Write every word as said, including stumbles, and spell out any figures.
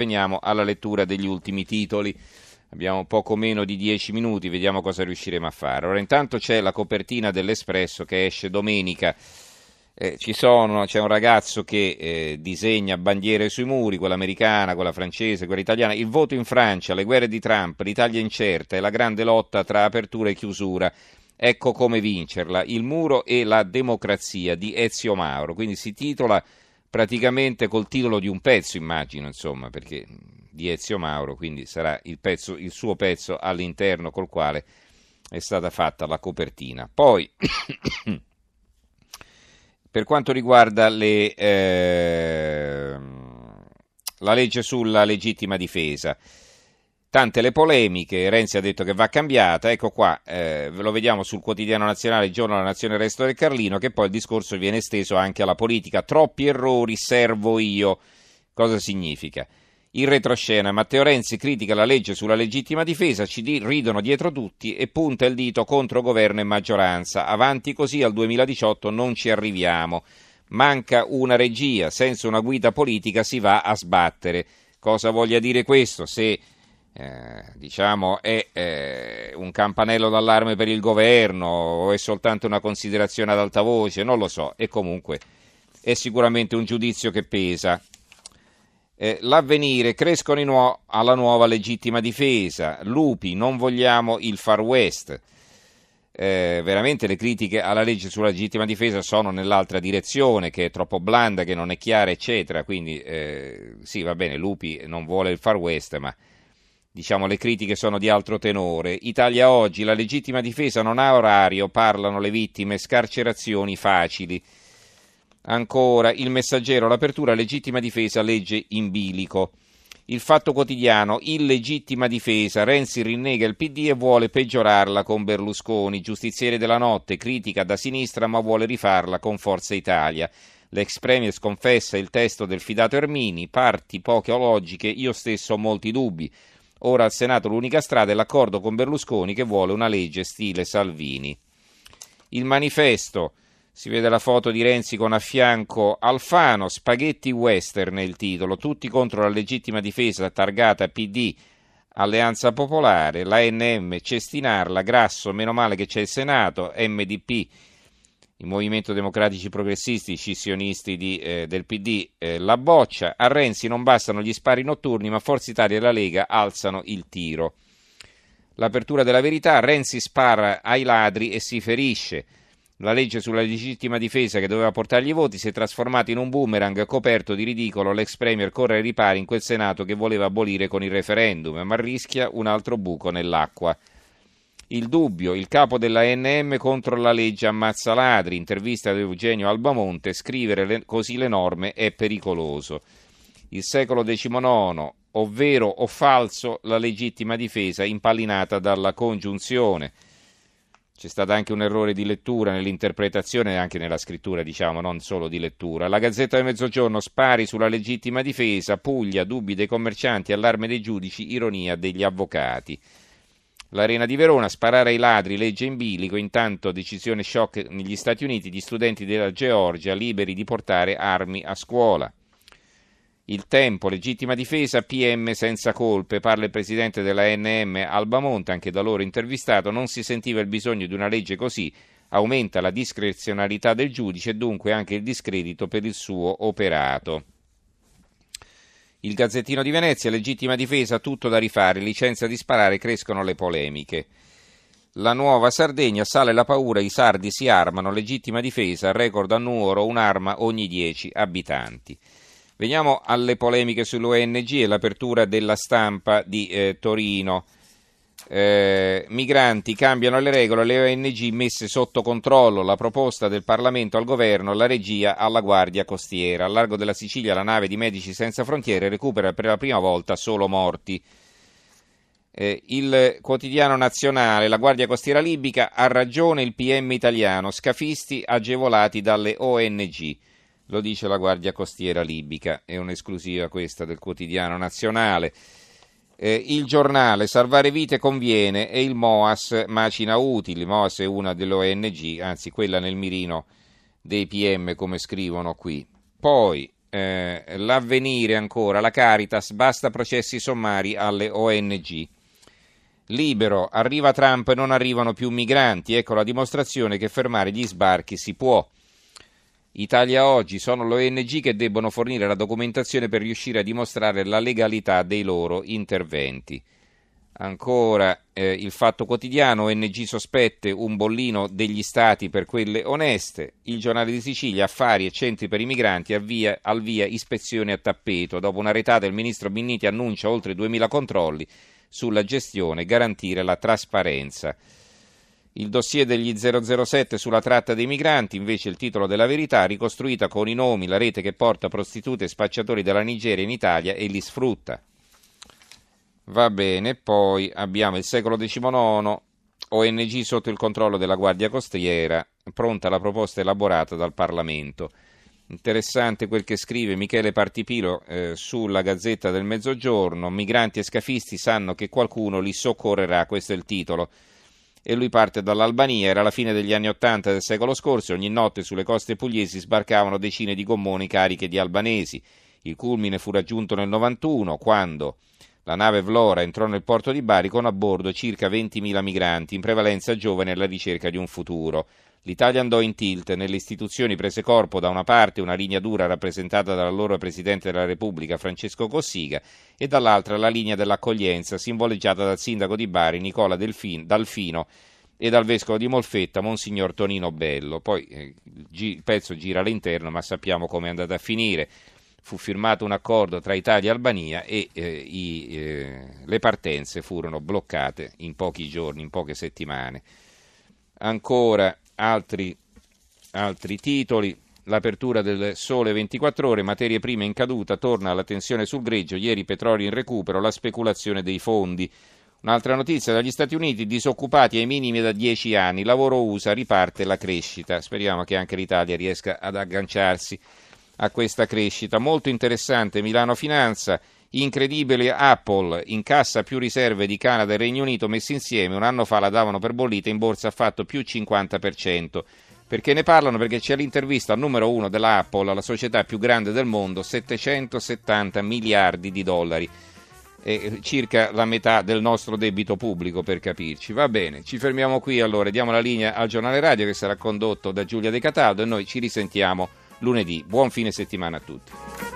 Veniamo alla lettura degli ultimi titoli. Abbiamo poco meno di dieci minuti, vediamo cosa riusciremo a fare. Ora intanto c'è la copertina dell'Espresso che esce domenica. Eh, ci sono, c'è un ragazzo che eh, disegna bandiere sui muri, quella americana, quella francese, quella italiana, il voto in Francia, le guerre di Trump, l'Italia incerta e la grande lotta tra apertura e chiusura. Ecco come vincerla, il muro e la democrazia di Ezio Mauro. Quindi si titola praticamente col titolo di un pezzo, immagino, insomma, perché di Ezio Mauro, quindi sarà il, pezzo, il suo pezzo all'interno col quale è stata fatta la copertina. Poi... Per quanto riguarda le, eh, la legge sulla legittima difesa, tante le polemiche, Renzi ha detto che va cambiata, ecco qua, eh, lo vediamo sul Quotidiano Nazionale, il Giorno della Nazione, il Resto del Carlino, che poi il discorso viene esteso anche alla politica, troppi errori, servo io, cosa significa? In retroscena, Matteo Renzi critica la legge sulla legittima difesa, ci ridono dietro tutti e punta il dito contro governo e maggioranza. Avanti così al duemiladiciotto non ci arriviamo. Manca una regia, senza una guida politica si va a sbattere. Cosa voglia dire questo? Se eh, diciamo è eh, un campanello d'allarme per il governo o è soltanto una considerazione ad alta voce, non lo so. E comunque è sicuramente un giudizio che pesa. L'Avvenire, crescono i no alla nuova legittima difesa, Lupi, non vogliamo il Far West, eh, veramente le critiche alla legge sulla legittima difesa sono nell'altra direzione, che è troppo blanda, che non è chiara, eccetera, quindi eh, sì, va bene, Lupi non vuole il Far West, ma diciamo le critiche sono di altro tenore. Italia Oggi, la legittima difesa non ha orario, parlano le vittime, scarcerazioni facili. Ancora, il Messaggero, l'apertura, legittima difesa, legge in bilico. Il Fatto Quotidiano, illegittima difesa, Renzi rinnega il P D e vuole peggiorarla con Berlusconi. Giustiziere della Notte, critica da sinistra ma vuole rifarla con Forza Italia. L'ex premier sconfessa il testo del fidato Ermini, parti poche o logiche, io stesso ho molti dubbi. Ora al Senato l'unica strada è l'accordo con Berlusconi che vuole una legge stile Salvini. Il Manifesto. Si vede la foto di Renzi con a fianco Alfano, spaghetti western è il titolo, tutti contro la legittima difesa targata P D, Alleanza Popolare, la A N M, cestinarla, Grasso, meno male che c'è il Senato, M D P, il Movimento Democratici Progressisti, scissionisti di, eh, del P D, eh, la boccia, a Renzi non bastano gli spari notturni ma Forza Italia e la Lega alzano il tiro. L'apertura della Verità, Renzi spara ai ladri e si ferisce. La legge sulla legittima difesa che doveva portargli i voti si è trasformata in un boomerang coperto di ridicolo, l'ex premier corre ai ripari in quel Senato che voleva abolire con il referendum, ma rischia un altro buco nell'acqua. Il Dubbio, il capo della A N M contro la legge ammazza ladri, intervista ad Eugenio Albamonte, scrivere le, così le norme è pericoloso. Il Secolo diciannove, ovvero o falso, la legittima difesa impallinata dalla congiunzione. C'è stato anche un errore di lettura nell'interpretazione e anche nella scrittura, diciamo, non solo di lettura. La Gazzetta del Mezzogiorno, spari sulla legittima difesa, Puglia, dubbi dei commercianti, allarme dei giudici, ironia degli avvocati. L'Arena di Verona, sparare ai ladri, legge in bilico, intanto decisione shock negli Stati Uniti, gli studenti della Georgia liberi di portare armi a scuola. Il Tempo, legittima difesa, P M senza colpe, parla il presidente della A N M Albamonte, anche da loro intervistato, non si sentiva il bisogno di una legge così, aumenta la discrezionalità del giudice e dunque anche il discredito per il suo operato. Il Gazzettino di Venezia, legittima difesa, tutto da rifare, licenza di sparare, crescono le polemiche. La Nuova Sardegna, sale la paura, i sardi si armano, legittima difesa, record a Nuoro, un'arma ogni dieci abitanti. Veniamo alle polemiche sull'O N G e l'apertura della Stampa di eh, Torino. Eh, migranti, cambiano le regole, le O N G messe sotto controllo, la proposta del Parlamento al governo, la regia alla Guardia Costiera. Al largo della Sicilia la nave di Medici Senza Frontiere recupera per la prima volta solo morti. Eh, il Quotidiano Nazionale, la Guardia Costiera libica, ha ragione il P M italiano, scafisti agevolati dalle O N G. Lo dice la Guardia Costiera libica, è un'esclusiva questa del Quotidiano Nazionale. Eh, il Giornale, salvare vite conviene e il M O A S macina utili, M O A S è una delle O N G, anzi quella nel mirino dei P M come scrivono qui. Poi eh, l'avvenire ancora, la Caritas, basta processi sommari alle O N G. Libero, arriva Trump, non arrivano più migranti, ecco la dimostrazione che fermare gli sbarchi si può. Italia Oggi, sono le O N G che debbono fornire la documentazione per riuscire a dimostrare la legalità dei loro interventi. Ancora eh, il Fatto Quotidiano, O N G sospette, un bollino degli stati per quelle oneste. Il Giornale di Sicilia, affari e centri per i migranti, avvia, al via ispezione a tappeto. Dopo una retata il ministro Minniti annuncia oltre duemila controlli sulla gestione, garantire la trasparenza. Il dossier degli zero zero sette sulla tratta dei migranti, invece il titolo della verità, ricostruita con i nomi, la rete che porta prostitute e spacciatori dalla Nigeria in Italia e li sfrutta. Va bene, poi abbiamo il Secolo diciannove, O N G sotto il controllo della Guardia Costiera, pronta la proposta elaborata dal Parlamento. Interessante quel che scrive Michele Partipilo eh, sulla Gazzetta del Mezzogiorno, migranti e scafisti sanno che qualcuno li soccorrerà, questo è il titolo. E lui parte dall'Albania, era la fine degli anni Ottanta del secolo scorso, ogni notte sulle coste pugliesi sbarcavano decine di gommoni cariche di albanesi. Il culmine fu raggiunto nel novantuno, quando la nave Vlora entrò nel porto di Bari con a bordo circa ventimila migranti, in prevalenza giovani alla ricerca di un futuro. L'Italia andò in tilt, nelle istituzioni prese corpo da una parte una linea dura rappresentata dall'allora Presidente della Repubblica Francesco Cossiga e dall'altra la linea dell'accoglienza simboleggiata dal sindaco di Bari Nicola Dalfino e dal vescovo di Molfetta Monsignor Tonino Bello. Poi eh, il pezzo gira all'interno, ma sappiamo come è andata a finire. Fu firmato un accordo tra Italia e Albania e eh, i, eh, le partenze furono bloccate in pochi giorni, in poche settimane. Ancora altri, altri titoli, l'apertura del Sole ventiquattro Ore, materie prime in caduta, torna la tensione sul greggio, ieri petrolio in recupero, la speculazione dei fondi. Un'altra notizia dagli Stati Uniti, disoccupati ai minimi da dieci anni, lavoro U S A, riparte la crescita. Speriamo che anche l'Italia riesca ad agganciarsi a questa crescita. Molto interessante Milano Finanza, incredibile Apple, incassa più riserve di Canada e Regno Unito messi insieme, un anno fa la davano per bollita, in borsa ha fatto più cinquanta per cento. Perché ne parlano? Perché c'è l'intervista al numero uno della Apple, la società più grande del mondo, settecentosettanta miliardi di dollari, e circa la metà del nostro debito pubblico, per capirci. Va bene, ci fermiamo qui allora, diamo la linea al giornale radio che sarà condotto da Giulia De Cataldo e noi ci risentiamo lunedì. Buon fine settimana a tutti.